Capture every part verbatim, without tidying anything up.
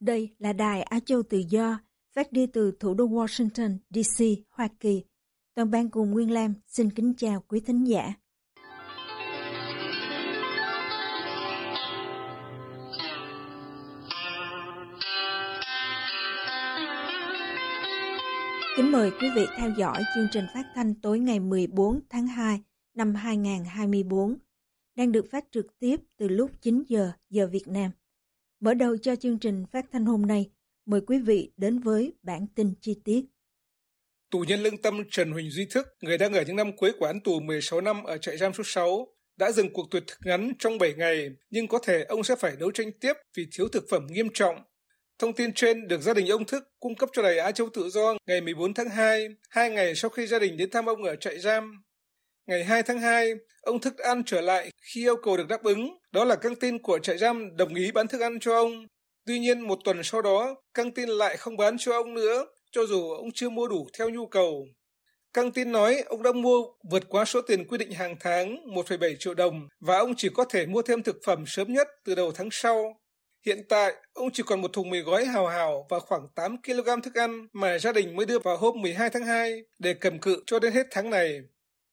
Đây là Đài Á Châu Tự Do, phát đi từ thủ đô Washington, D C, Hoa Kỳ. Toàn ban cùng Nguyên Lam xin kính chào quý thính giả. Kính mời quý vị theo dõi chương trình phát thanh tối ngày mười bốn tháng hai năm hai nghìn không trăm hai mươi bốn, đang được phát trực tiếp từ lúc chín giờ giờ Việt Nam. Mở đầu cho chương trình phát thanh hôm nay, mời quý vị đến với bản tin chi tiết. Tù nhân lương tâm Trần Huỳnh Duy Thức, người đang ở những năm cuối của án tù mười sáu năm ở trại giam số sáu, đã dừng cuộc tuyệt thực ngắn trong bảy ngày, nhưng có thể ông sẽ phải đấu tranh tiếp vì thiếu thực phẩm nghiêm trọng. Thông tin trên được gia đình ông Thức cung cấp cho Đài Á Châu Tự Do ngày mười bốn tháng hai, hai ngày sau khi gia đình đến thăm ông ở trại giam. Ngày hai tháng hai, ông Thức ăn trở lại khi yêu cầu được đáp ứng, đó là căng tin của trại giam đồng ý bán thức ăn cho ông. Tuy nhiên một tuần sau đó, căng tin lại không bán cho ông nữa, cho dù ông chưa mua đủ theo nhu cầu. Căng tin nói ông đã mua vượt quá số tiền quy định hàng tháng một phẩy bảy triệu đồng và ông chỉ có thể mua thêm thực phẩm sớm nhất từ đầu tháng sau. Hiện tại, ông chỉ còn một thùng mì gói hào hào và khoảng tám ki lô gam thức ăn mà gia đình mới đưa vào hôm mười hai tháng hai để cầm cự cho đến hết tháng này.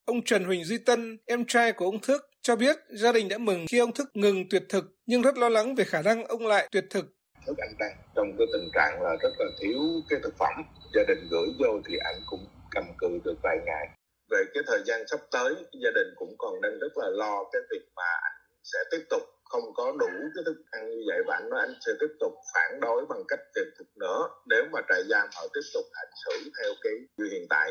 Ông Trần Huỳnh Duy Tân, em trai của ông Thức, cho biết gia đình đã mừng khi ông Thức ngừng tuyệt thực nhưng rất lo lắng về khả năng ông lại tuyệt thực. Thức ăn đang trong cái tình trạng là rất là thiếu cái thực phẩm. Gia đình gửi vô thì anh cũng cầm cự được vài ngày. Về cái thời gian sắp tới, gia đình cũng còn đang rất là lo cái việc mà anh sẽ tiếp tục không có đủ cái thức ăn như vậy và anh nói anh sẽ tiếp tục phản đối bằng cách tuyệt thực nữa nếu mà trại giam họ tiếp tục hành xử theo cái như hiện tại.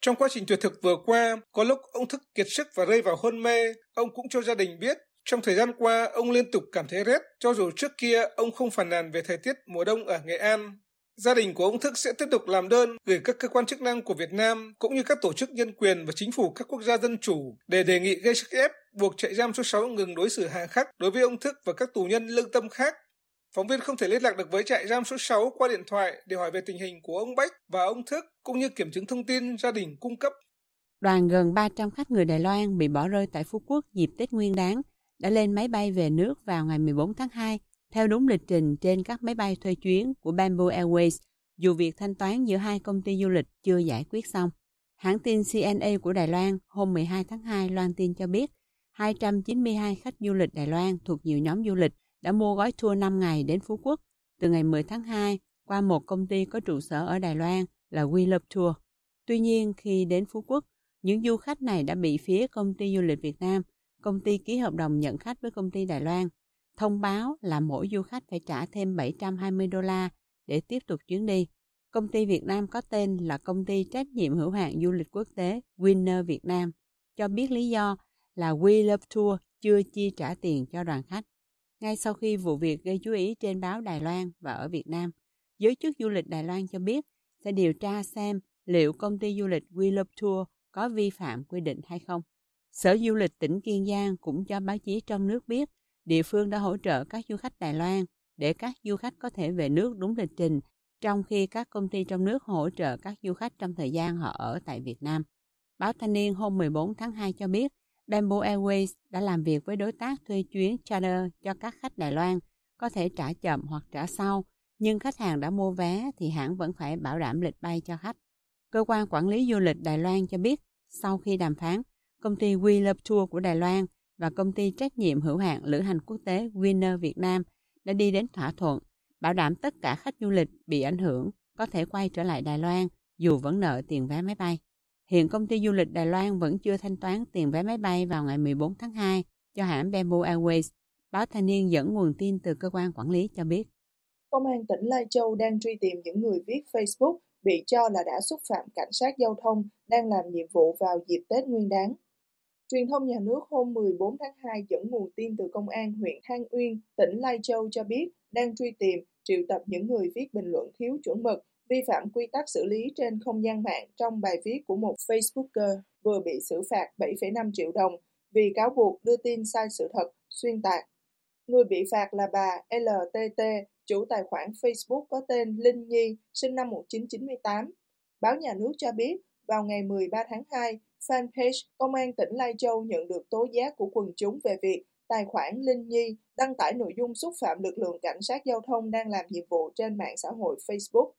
Trong quá trình tuyệt thực vừa qua, có lúc ông Thức kiệt sức và rơi vào hôn mê. Ông cũng cho gia đình biết, trong thời gian qua, ông liên tục cảm thấy rét, cho dù trước kia ông không phàn nàn về thời tiết mùa đông ở Nghệ An. Gia đình của ông Thức sẽ tiếp tục làm đơn gửi các cơ quan chức năng của Việt Nam, cũng như các tổ chức nhân quyền và chính phủ các quốc gia dân chủ, để đề nghị gây sức ép, buộc trại giam số sáu ngừng đối xử hà khắc đối với ông Thức và các tù nhân lương tâm khác. Phóng viên không thể liên lạc được với trại giam số sáu qua điện thoại để hỏi về tình hình của ông Bách và ông Thức, cũng như kiểm chứng thông tin gia đình cung cấp. Đoàn gần ba trăm khách người Đài Loan bị bỏ rơi tại Phú Quốc dịp Tết Nguyên Đán đã lên máy bay về nước vào ngày mười bốn tháng hai, theo đúng lịch trình trên các máy bay thuê chuyến của Bamboo Airways, dù việc thanh toán giữa hai công ty du lịch chưa giải quyết xong. Hãng tin xê en a của Đài Loan hôm mười hai tháng hai loan tin cho biết hai trăm chín mươi hai khách du lịch Đài Loan thuộc nhiều nhóm du lịch đã mua gói tour năm ngày đến Phú Quốc từ ngày mười tháng hai qua một công ty có trụ sở ở Đài Loan là We Love Tour. Tuy nhiên, khi đến Phú Quốc, những du khách này đã bị phía công ty du lịch Việt Nam, công ty ký hợp đồng nhận khách với công ty Đài Loan, thông báo là mỗi du khách phải trả thêm bảy trăm hai mươi đô la để tiếp tục chuyến đi. Công ty Việt Nam có tên là Công ty Trách nhiệm Hữu hạn Du lịch Quốc tế Winner Việt Nam, cho biết lý do là We Love Tour chưa chi trả tiền cho đoàn khách. Ngay sau khi vụ việc gây chú ý trên báo Đài Loan và ở Việt Nam, giới chức du lịch Đài Loan cho biết sẽ điều tra xem liệu công ty du lịch We Love Tour có vi phạm quy định hay không. Sở Du lịch tỉnh Kiên Giang cũng cho báo chí trong nước biết địa phương đã hỗ trợ các du khách Đài Loan để các du khách có thể về nước đúng lịch trình, trong khi các công ty trong nước hỗ trợ các du khách trong thời gian họ ở tại Việt Nam. Báo Thanh Niên hôm mười bốn tháng hai cho biết Bamboo Airways đã làm việc với đối tác thuê chuyến charter cho các khách Đài Loan, có thể trả chậm hoặc trả sau, nhưng khách hàng đã mua vé thì hãng vẫn phải bảo đảm lịch bay cho khách. Cơ quan quản lý du lịch Đài Loan cho biết, sau khi đàm phán, công ty We Love Tour của Đài Loan và công ty trách nhiệm hữu hạn lữ hành quốc tế Winner Việt Nam đã đi đến thỏa thuận, bảo đảm tất cả khách du lịch bị ảnh hưởng có thể quay trở lại Đài Loan dù vẫn nợ tiền vé máy bay. Hiện công ty du lịch Đài Loan vẫn chưa thanh toán tiền vé máy bay vào ngày mười bốn tháng hai cho hãng Bamboo Airways. Báo Thanh Niên dẫn nguồn tin từ cơ quan quản lý cho biết. Công an tỉnh Lai Châu đang truy tìm những người viết Facebook bị cho là đã xúc phạm cảnh sát giao thông đang làm nhiệm vụ vào dịp Tết Nguyên Đán. Truyền thông nhà nước hôm mười bốn tháng hai dẫn nguồn tin từ Công an huyện Thang Uyên, tỉnh Lai Châu cho biết đang truy tìm, triệu tập những người viết bình luận thiếu chuẩn mực, vi phạm quy tắc xử lý trên không gian mạng trong bài viết của một Facebooker vừa bị xử phạt bảy phẩy năm triệu đồng vì cáo buộc đưa tin sai sự thật, xuyên tạc. Người bị phạt là bà lờ tê tê, chủ tài khoản Facebook có tên Linh Nhi, sinh năm một nghìn chín trăm chín mươi tám. Báo nhà nước cho biết, vào ngày mười ba tháng hai, fanpage Công an tỉnh Lai Châu nhận được tố giác của quần chúng về việc tài khoản Linh Nhi đăng tải nội dung xúc phạm lực lượng cảnh sát giao thông đang làm nhiệm vụ trên mạng xã hội Facebook.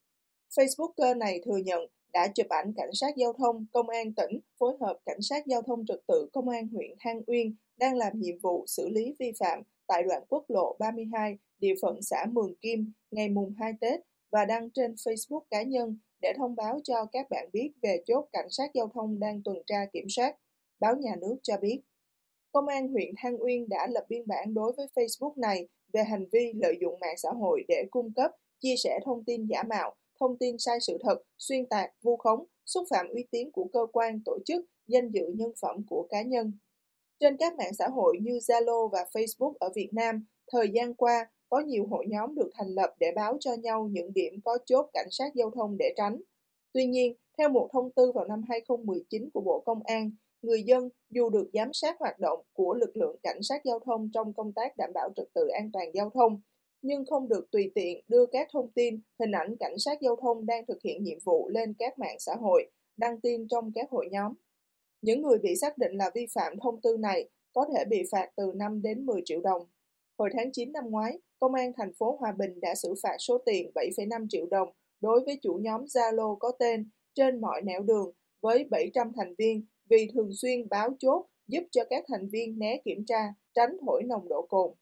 Facebooker này thừa nhận đã chụp ảnh cảnh sát giao thông Công an tỉnh phối hợp cảnh sát giao thông trật tự Công an huyện Thang Uyên đang làm nhiệm vụ xử lý vi phạm tại đoạn quốc lộ ba mươi hai, địa phận xã Mường Kim, ngày mùng hai Tết và đăng trên Facebook cá nhân để thông báo cho các bạn biết về chốt cảnh sát giao thông đang tuần tra kiểm soát, báo nhà nước cho biết. Công an huyện Thang Uyên đã lập biên bản đối với Facebook này về hành vi lợi dụng mạng xã hội để cung cấp, chia sẻ thông tin giả mạo, thông tin sai sự thật, xuyên tạc, vu khống, xúc phạm uy tín của cơ quan, tổ chức, danh dự nhân phẩm của cá nhân. Trên các mạng xã hội như Zalo và Facebook ở Việt Nam, thời gian qua, có nhiều hội nhóm được thành lập để báo cho nhau những điểm có chốt cảnh sát giao thông để tránh. Tuy nhiên, theo một thông tư vào năm hai nghìn không trăm mười chín của Bộ Công an, người dân dù được giám sát hoạt động của lực lượng cảnh sát giao thông trong công tác đảm bảo trật tự an toàn giao thông, nhưng không được tùy tiện đưa các thông tin, hình ảnh cảnh sát giao thông đang thực hiện nhiệm vụ lên các mạng xã hội, đăng tin trong các hội nhóm. Những người bị xác định là vi phạm thông tư này có thể bị phạt từ năm đến mười triệu đồng. Hồi tháng chín năm ngoái, Công an thành phố Hòa Bình đã xử phạt số tiền bảy phẩy năm triệu đồng đối với chủ nhóm Zalo có tên Trên Mọi Nẻo Đường với bảy trăm thành viên vì thường xuyên báo chốt giúp cho các thành viên né kiểm tra, tránh thổi nồng độ cồn.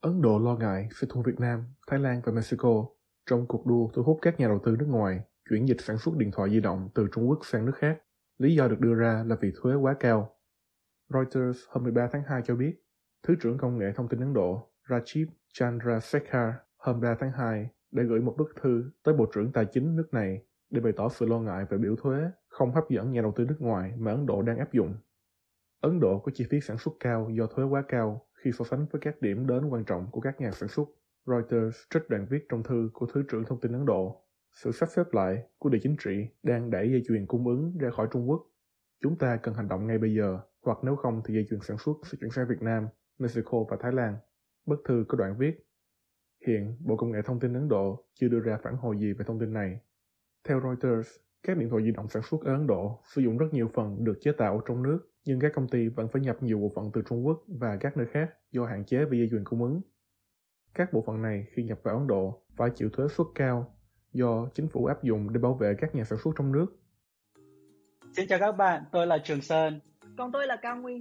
Ấn Độ lo ngại sẽ thua Việt Nam, Thái Lan và Mexico trong cuộc đua thu hút các nhà đầu tư nước ngoài chuyển dịch sản xuất điện thoại di động từ Trung Quốc sang nước khác. Lý do được đưa ra là vì thuế quá cao. Reuters hôm mười ba tháng hai cho biết, Thứ trưởng Công nghệ Thông tin Ấn Độ Rajiv Chandrasekhar hôm ba tháng hai đã gửi một bức thư tới Bộ trưởng Tài chính nước này để bày tỏ sự lo ngại về biểu thuế không hấp dẫn nhà đầu tư nước ngoài mà Ấn Độ đang áp dụng. Ấn Độ có chi phí sản xuất cao do thuế quá cao khi so sánh với các điểm đến quan trọng của các nhà sản xuất. Reuters trích đoạn viết trong thư của Thứ trưởng Thông tin Ấn Độ. Sự sắp xếp lại của địa chính trị đang đẩy dây chuyền cung ứng ra khỏi Trung Quốc. Chúng ta cần hành động ngay bây giờ, hoặc nếu không thì dây chuyền sản xuất sẽ chuyển sang Việt Nam, Mexico và Thái Lan. Bức thư có đoạn viết, hiện Bộ Công nghệ Thông tin Ấn Độ chưa đưa ra phản hồi gì về thông tin này. Theo Reuters, các điện thoại di động sản xuất ở Ấn Độ sử dụng rất nhiều phần được chế tạo trong nước, nhưng các công ty vẫn phải nhập nhiều bộ phận từ Trung Quốc và các nơi khác do hạn chế về dây chuyền cung ứng. Các bộ phận này khi nhập vào Ấn Độ phải chịu thuế suất cao do chính phủ áp dụng để bảo vệ các nhà sản xuất trong nước. Xin chào các bạn, tôi là Trường Sơn. Còn tôi là Cao Nguyên.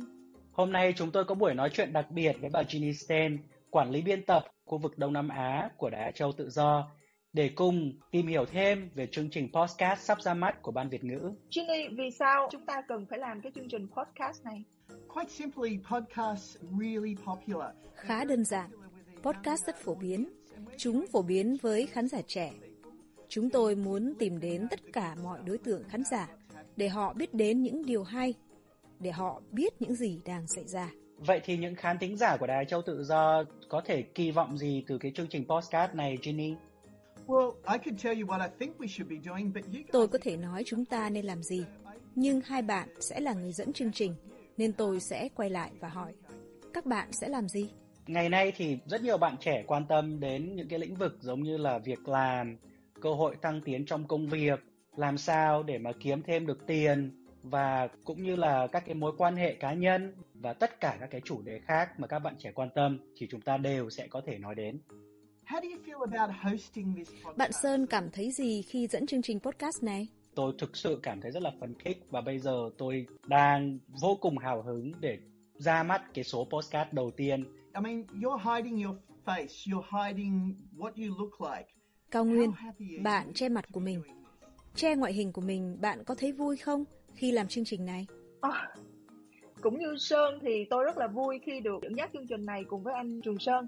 Hôm nay chúng tôi có buổi nói chuyện đặc biệt với bà Ginny Sten, quản lý biên tập khu vực Đông Nam Á của Đài Á Châu Tự Do, để cùng tìm hiểu thêm về chương trình podcast sắp ra mắt của Ban Việt ngữ. Ginny, vì sao chúng ta cần phải làm cái chương trình podcast này? Quite simply, podcast really popular. Khá đơn giản, podcast rất phổ biến. Chúng phổ biến với khán giả trẻ. Chúng tôi muốn tìm đến tất cả mọi đối tượng khán giả để họ biết đến những điều hay, để họ biết những gì đang xảy ra. Vậy thì những khán thính giả của Đài Á Châu Tự Do có thể kỳ vọng gì từ cái chương trình podcast này, Ginny? Tôi có thể nói chúng ta nên làm gì, nhưng hai bạn sẽ là người dẫn chương trình, nên tôi sẽ quay lại và hỏi, các bạn sẽ làm gì? Ngày nay thì rất nhiều bạn trẻ quan tâm đến những cái lĩnh vực giống như là việc làm, cơ hội tăng tiến trong công việc, làm sao để mà kiếm thêm được tiền và cũng như là các cái mối quan hệ cá nhân và tất cả các cái chủ đề khác mà các bạn trẻ quan tâm thì chúng ta đều sẽ có thể nói đến. Bạn Sơn cảm thấy gì khi dẫn chương trình podcast này? Tôi thực sự cảm thấy rất là phấn khích và bây giờ tôi đang vô cùng hào hứng để ra mắt cái số podcast đầu tiên. I mean, you're hiding your face, you're hiding what you look like. Cao Nguyên, bạn che mặt của mình, che ngoại hình của mình, bạn có thấy vui không khi làm chương trình này? À, cũng như Sơn thì tôi rất là vui khi được dẫn dắt chương trình này cùng với anh Trường Sơn.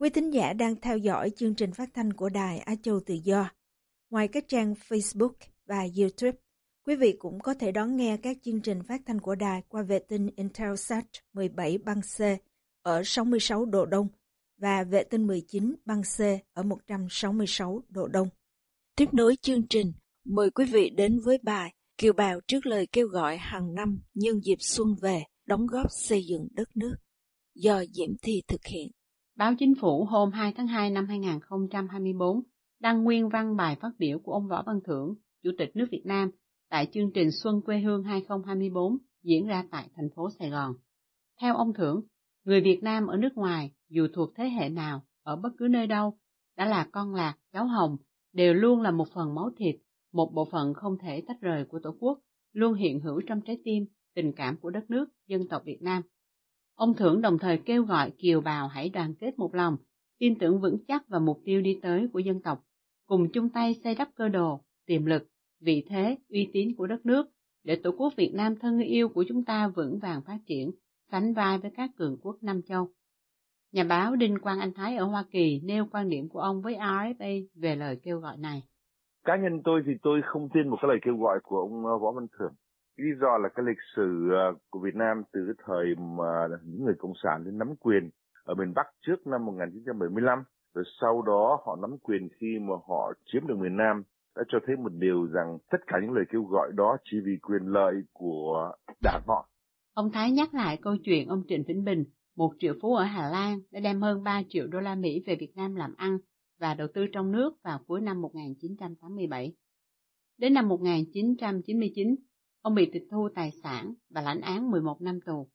Quý thính giả đang theo dõi chương trình phát thanh của Đài Á Châu Tự Do. Ngoài các trang Facebook và YouTube, quý vị cũng có thể đón nghe các chương trình phát thanh của Đài qua vệ tinh Intelsat mười bảy băng C ở sáu mươi sáu độ Đông và vệ tinh mười chín băng C ở một trăm sáu mươi sáu độ Đông. Tiếp nối chương trình, mời quý vị đến với bài Kiều Bào trước lời kêu gọi hàng năm nhân dịp xuân về, đóng góp xây dựng đất nước, do Diễm Thi thực hiện. Báo Chính phủ hôm hai tháng hai năm hai nghìn không trăm hai mươi bốn đăng nguyên văn bài phát biểu của ông Võ Văn Thưởng, Chủ tịch nước Việt Nam, tại chương trình Xuân quê hương hai không hai tư diễn ra tại thành phố Sài Gòn. Theo ông Thưởng, người Việt Nam ở nước ngoài, dù thuộc thế hệ nào, ở bất cứ nơi đâu, đã là con lạc, cháu hồng, đều luôn là một phần máu thịt, một bộ phận không thể tách rời của Tổ quốc, luôn hiện hữu trong trái tim, tình cảm của đất nước, dân tộc Việt Nam. Ông Thưởng đồng thời kêu gọi kiều bào hãy đoàn kết một lòng, tin tưởng vững chắc vào mục tiêu đi tới của dân tộc, cùng chung tay xây đắp cơ đồ, tiềm lực, vị thế, uy tín của đất nước, để Tổ quốc Việt Nam thân yêu của chúng ta vững vàng phát triển, sánh vai với các cường quốc Nam Châu. Nhà báo Đinh Quang Anh Thái ở Hoa Kỳ nêu quan điểm của ông với rờ ép a về lời kêu gọi này. Cá nhân tôi thì tôi không tin một cái lời kêu gọi của ông Võ Văn Thưởng. Lý do là cái lịch sử của Việt Nam từ cái thời mà những người Cộng sản đến nắm quyền ở miền Bắc trước năm một chín bảy lăm, rồi sau đó họ nắm quyền khi mà họ chiếm được miền Nam, đã cho thấy một điều rằng tất cả những lời kêu gọi đó chỉ vì quyền lợi của đảng họ. Ông Thái nhắc lại câu chuyện ông Trịnh Vĩnh Bình, một triệu phú ở Hà Lan, đã đem hơn ba triệu đô la Mỹ về Việt Nam làm ăn và đầu tư trong nước vào cuối năm một chín tám bảy. Đến năm một chín chín chín, ông bị tịch thu tài sản và lãnh án mười một năm tù.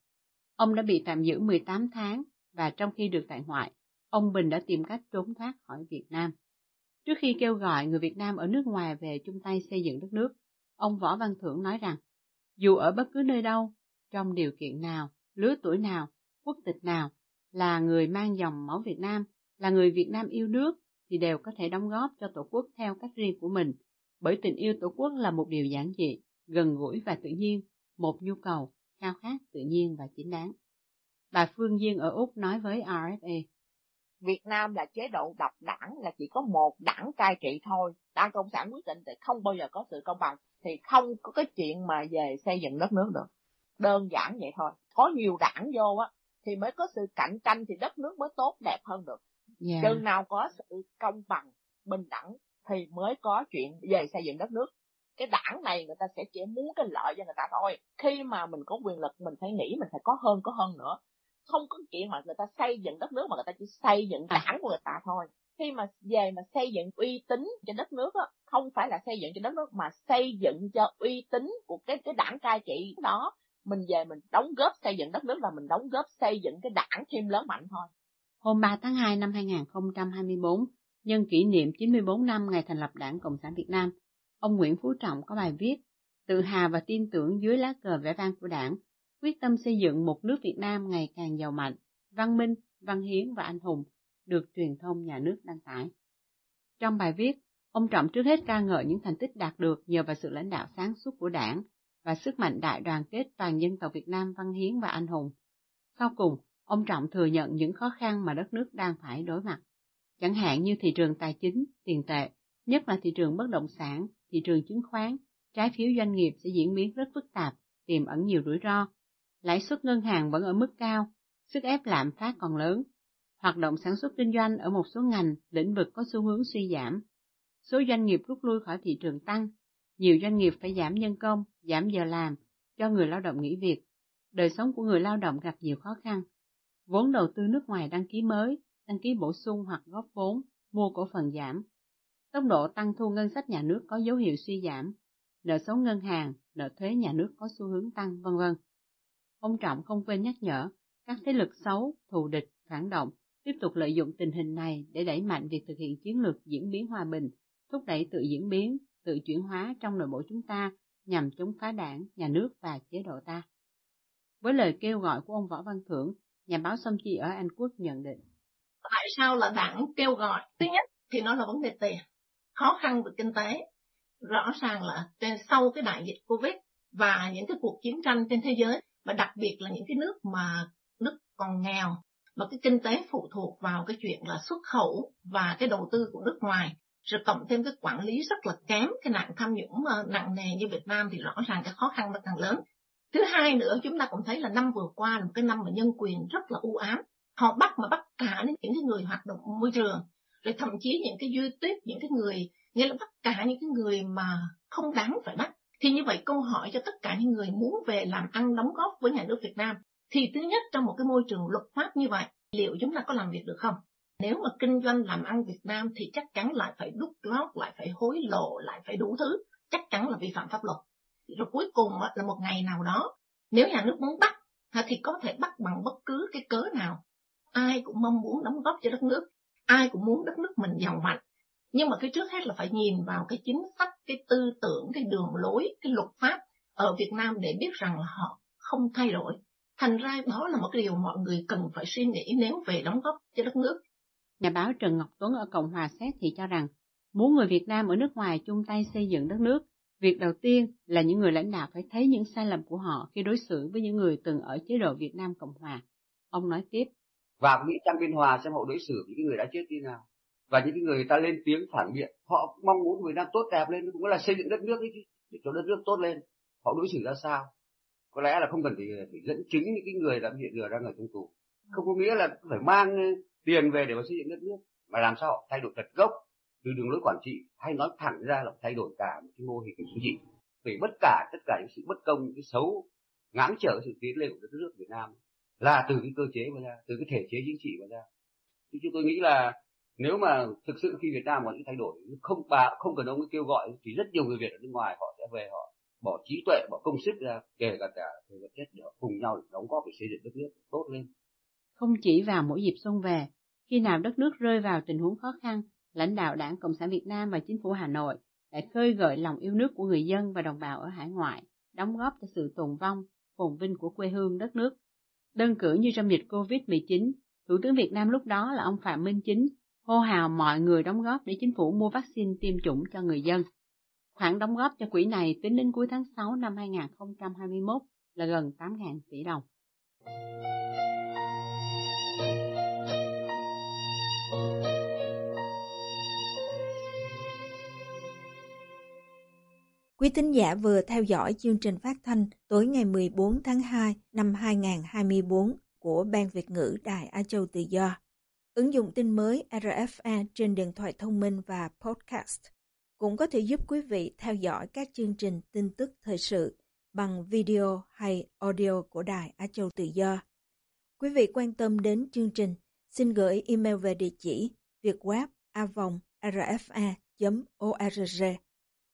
Ông đã bị tạm giữ mười tám tháng và trong khi được tại ngoại, ông Bình đã tìm cách trốn thoát khỏi Việt Nam. Trước khi kêu gọi người Việt Nam ở nước ngoài về chung tay xây dựng đất nước, ông Võ Văn Thưởng nói rằng, dù ở bất cứ nơi đâu, trong điều kiện nào, lứa tuổi nào, quốc tịch nào, là người mang dòng máu Việt Nam, là người Việt Nam yêu nước thì đều có thể đóng góp cho Tổ quốc theo cách riêng của mình, bởi tình yêu Tổ quốc là một điều giản dị, gần gũi và tự nhiên, một nhu cầu, khao khát tự nhiên và chính đáng. Bà Phương Viên ở Úc nói với rờ ép a, Việt Nam là chế độ độc đảng, là chỉ có một đảng cai trị thôi, đảng Cộng sản quyết định thì không bao giờ có sự công bằng, thì không có cái chuyện mà về xây dựng đất nước được. Đơn giản vậy thôi, có nhiều đảng vô á thì mới có sự cạnh tranh thì đất nước mới tốt đẹp hơn được. Yeah. Chừng nào có sự công bằng, bình đẳng thì mới có chuyện về xây dựng đất nước. Cái đảng này người ta sẽ chỉ muốn cái lợi cho người ta thôi. Khi mà mình có quyền lực mình phải nghĩ mình phải có hơn, có hơn nữa. Không có chuyện mà người ta xây dựng đất nước mà người ta chỉ xây dựng đảng của người ta thôi. Khi mà về mà xây dựng uy tín cho đất nước á, không phải là xây dựng cho đất nước mà xây dựng cho uy tín của cái, cái đảng cai trị đó. Mình về mình đóng góp xây dựng đất nước là mình đóng góp xây dựng cái đảng thêm lớn mạnh thôi. Hôm ba tháng hai năm hai nghìn không trăm hai mươi bốn, nhân kỷ niệm chín mươi bốn năm ngày thành lập Đảng Cộng sản Việt Nam, ông Nguyễn Phú Trọng có bài viết Tự hào và tin tưởng dưới lá cờ vẻ vang của Đảng, quyết tâm xây dựng một nước Việt Nam ngày càng giàu mạnh, văn minh, văn hiến và anh hùng, được truyền thông nhà nước đăng tải. Trong bài viết, ông Trọng trước hết ca ngợi những thành tích đạt được nhờ vào sự lãnh đạo sáng suốt của Đảng và sức mạnh đại đoàn kết toàn dân tộc Việt Nam văn hiến và anh hùng. Sau cùng, Ông Trọng thừa nhận những khó khăn mà đất nước đang phải đối mặt, chẳng hạn như thị trường tài chính, tiền tệ, nhất là thị trường bất động sản, thị trường chứng khoán, trái phiếu doanh nghiệp sẽ diễn biến rất phức tạp, tiềm ẩn nhiều rủi ro. Lãi suất ngân hàng vẫn ở mức cao, sức ép lạm phát còn lớn. Hoạt động sản xuất kinh doanh ở một số ngành, lĩnh vực có xu hướng suy giảm. Số doanh nghiệp rút lui khỏi thị trường tăng. Nhiều doanh nghiệp phải giảm nhân công, giảm giờ làm, cho người lao động nghỉ việc. Đời sống của người lao động gặp nhiều khó khăn. Vốn đầu tư nước ngoài đăng ký mới, đăng ký bổ sung hoặc góp vốn, mua cổ phần giảm. Tốc độ tăng thu ngân sách nhà nước có dấu hiệu suy giảm. Nợ xấu ngân hàng, nợ thuế nhà nước có xu hướng tăng, vân vân. Ông Trọng không quên nhắc nhở, các thế lực xấu, thù địch, phản động tiếp tục lợi dụng tình hình này để đẩy mạnh việc thực hiện chiến lược diễn biến hòa bình, thúc đẩy tự diễn biến, tự chuyển hóa trong nội bộ chúng ta nhằm chống phá đảng, nhà nước và chế độ ta. Với lời kêu gọi của ông Võ Văn Thưởng, nhà báo Sông Chi ở Anh Quốc nhận định. Tại sao là đảng kêu gọi? Thứ nhất thì nó là vấn đề tiền, khó khăn về kinh tế. Rõ ràng là trên, sau cái đại dịch Covid và những cái cuộc chiến tranh trên thế giới, và đặc biệt là những cái nước mà nước còn nghèo, mà cái kinh tế phụ thuộc vào cái chuyện là xuất khẩu và cái đầu tư của nước ngoài, rồi cộng thêm cái quản lý rất là kém, cái nạn tham nhũng nặng nề như Việt Nam thì rõ ràng cái khó khăn nó càng lớn. Thứ hai nữa, chúng ta cũng thấy là năm vừa qua là một cái năm mà nhân quyền rất là u ám. Họ bắt mà bắt cả những cái người hoạt động môi trường, rồi thậm chí những cái YouTube, những cái người, nghĩa là bắt cả những cái người mà không đáng phải bắt. Thì như vậy câu hỏi cho tất cả những người muốn về làm ăn đóng góp với nhà nước Việt Nam, thì thứ nhất trong một cái môi trường luật pháp như vậy, liệu chúng ta có làm việc được không? Nếu mà kinh doanh làm ăn Việt Nam thì chắc chắn lại phải đút lót, lại phải hối lộ, lại phải đủ thứ, chắc chắn là vi phạm pháp luật. Rồi cuối cùng là một ngày nào đó, nếu nhà nước muốn bắt thì có thể bắt bằng bất cứ cái cớ nào. Ai cũng mong muốn đóng góp cho đất nước, ai cũng muốn đất nước mình giàu mạnh. Nhưng mà cái trước hết là phải nhìn vào cái chính sách, cái tư tưởng, cái đường lối, cái luật pháp ở Việt Nam để biết rằng là họ không thay đổi. Thành ra đó là một cái điều mọi người cần phải suy nghĩ nếu về đóng góp cho đất nước. Nhà báo Trần Ngọc Tuấn ở Cộng hòa Séc thì cho rằng, muốn người Việt Nam ở nước ngoài chung tay xây dựng đất nước, việc đầu tiên là những người lãnh đạo phải thấy những sai lầm của họ khi đối xử với những người từng ở chế độ Việt Nam Cộng hòa. Ông nói tiếp. Và Mỹ Trang Biên Hòa xem họ đối xử với những người đã chết như nào. Và những người ta lên tiếng phản biện, họ mong muốn Việt Nam tốt đẹp lên, cũng là xây dựng đất nước ấy, để cho đất nước tốt lên. Họ đối xử ra sao? Có lẽ là không cần phải, phải dẫn chứng những cái người làm hiện giờ đang ở trong tù. Không có nghĩa là phải mang tiền về để mà xây dựng đất nước, mà làm sao họ thay đổi tận gốc từ đường lối quản trị, hay nói thẳng ra là thay đổi cả một cái mô hình chính trị, vì bất cả tất cả những sự bất công, những cái xấu ngáng trở sự tiến lên của đất nước Việt Nam là từ cái cơ chế mà ra, từ cái thể chế chính trị mà ra. Thì chúng tôi nghĩ là nếu mà thực sự khi Việt Nam có những thay đổi, không bà không cần ông ấy kêu gọi, thì rất nhiều người Việt ở nước ngoài họ sẽ về, họ bỏ trí tuệ, bỏ công sức ra, kể cả cả về vật chất, để cùng nhau đóng góp để xây dựng đất nước tốt lên. Không chỉ vào mỗi dịp xuân về, khi nào đất nước rơi vào tình huống khó khăn, lãnh đạo Đảng Cộng sản Việt Nam và chính phủ Hà Nội lại khơi gợi lòng yêu nước của người dân và đồng bào ở hải ngoại, đóng góp cho sự tồn vong, phồn vinh của quê hương đất nước. Đơn cử như trong dịch cô vít mười chín, Thủ tướng Việt Nam lúc đó là ông Phạm Minh Chính hô hào mọi người đóng góp để chính phủ mua vaccine tiêm chủng cho người dân. Khoản đóng góp cho quỹ này tính đến cuối tháng sáu năm hai không hai mốt là gần tám nghìn tỷ đồng. Quý thính giả vừa theo dõi chương trình phát thanh tối ngày mười bốn tháng hai năm hai nghìn không trăm hai mươi tư của Ban Việt ngữ Đài Á Châu Tự Do. Ứng dụng tin mới rờ ép a trên điện thoại thông minh và podcast cũng có thể giúp quý vị theo dõi các chương trình tin tức thời sự bằng video hay audio của Đài Á Châu Tự Do. Quý vị quan tâm đến chương trình, xin gửi email về địa chỉ việt web a vòng r f a chấm org.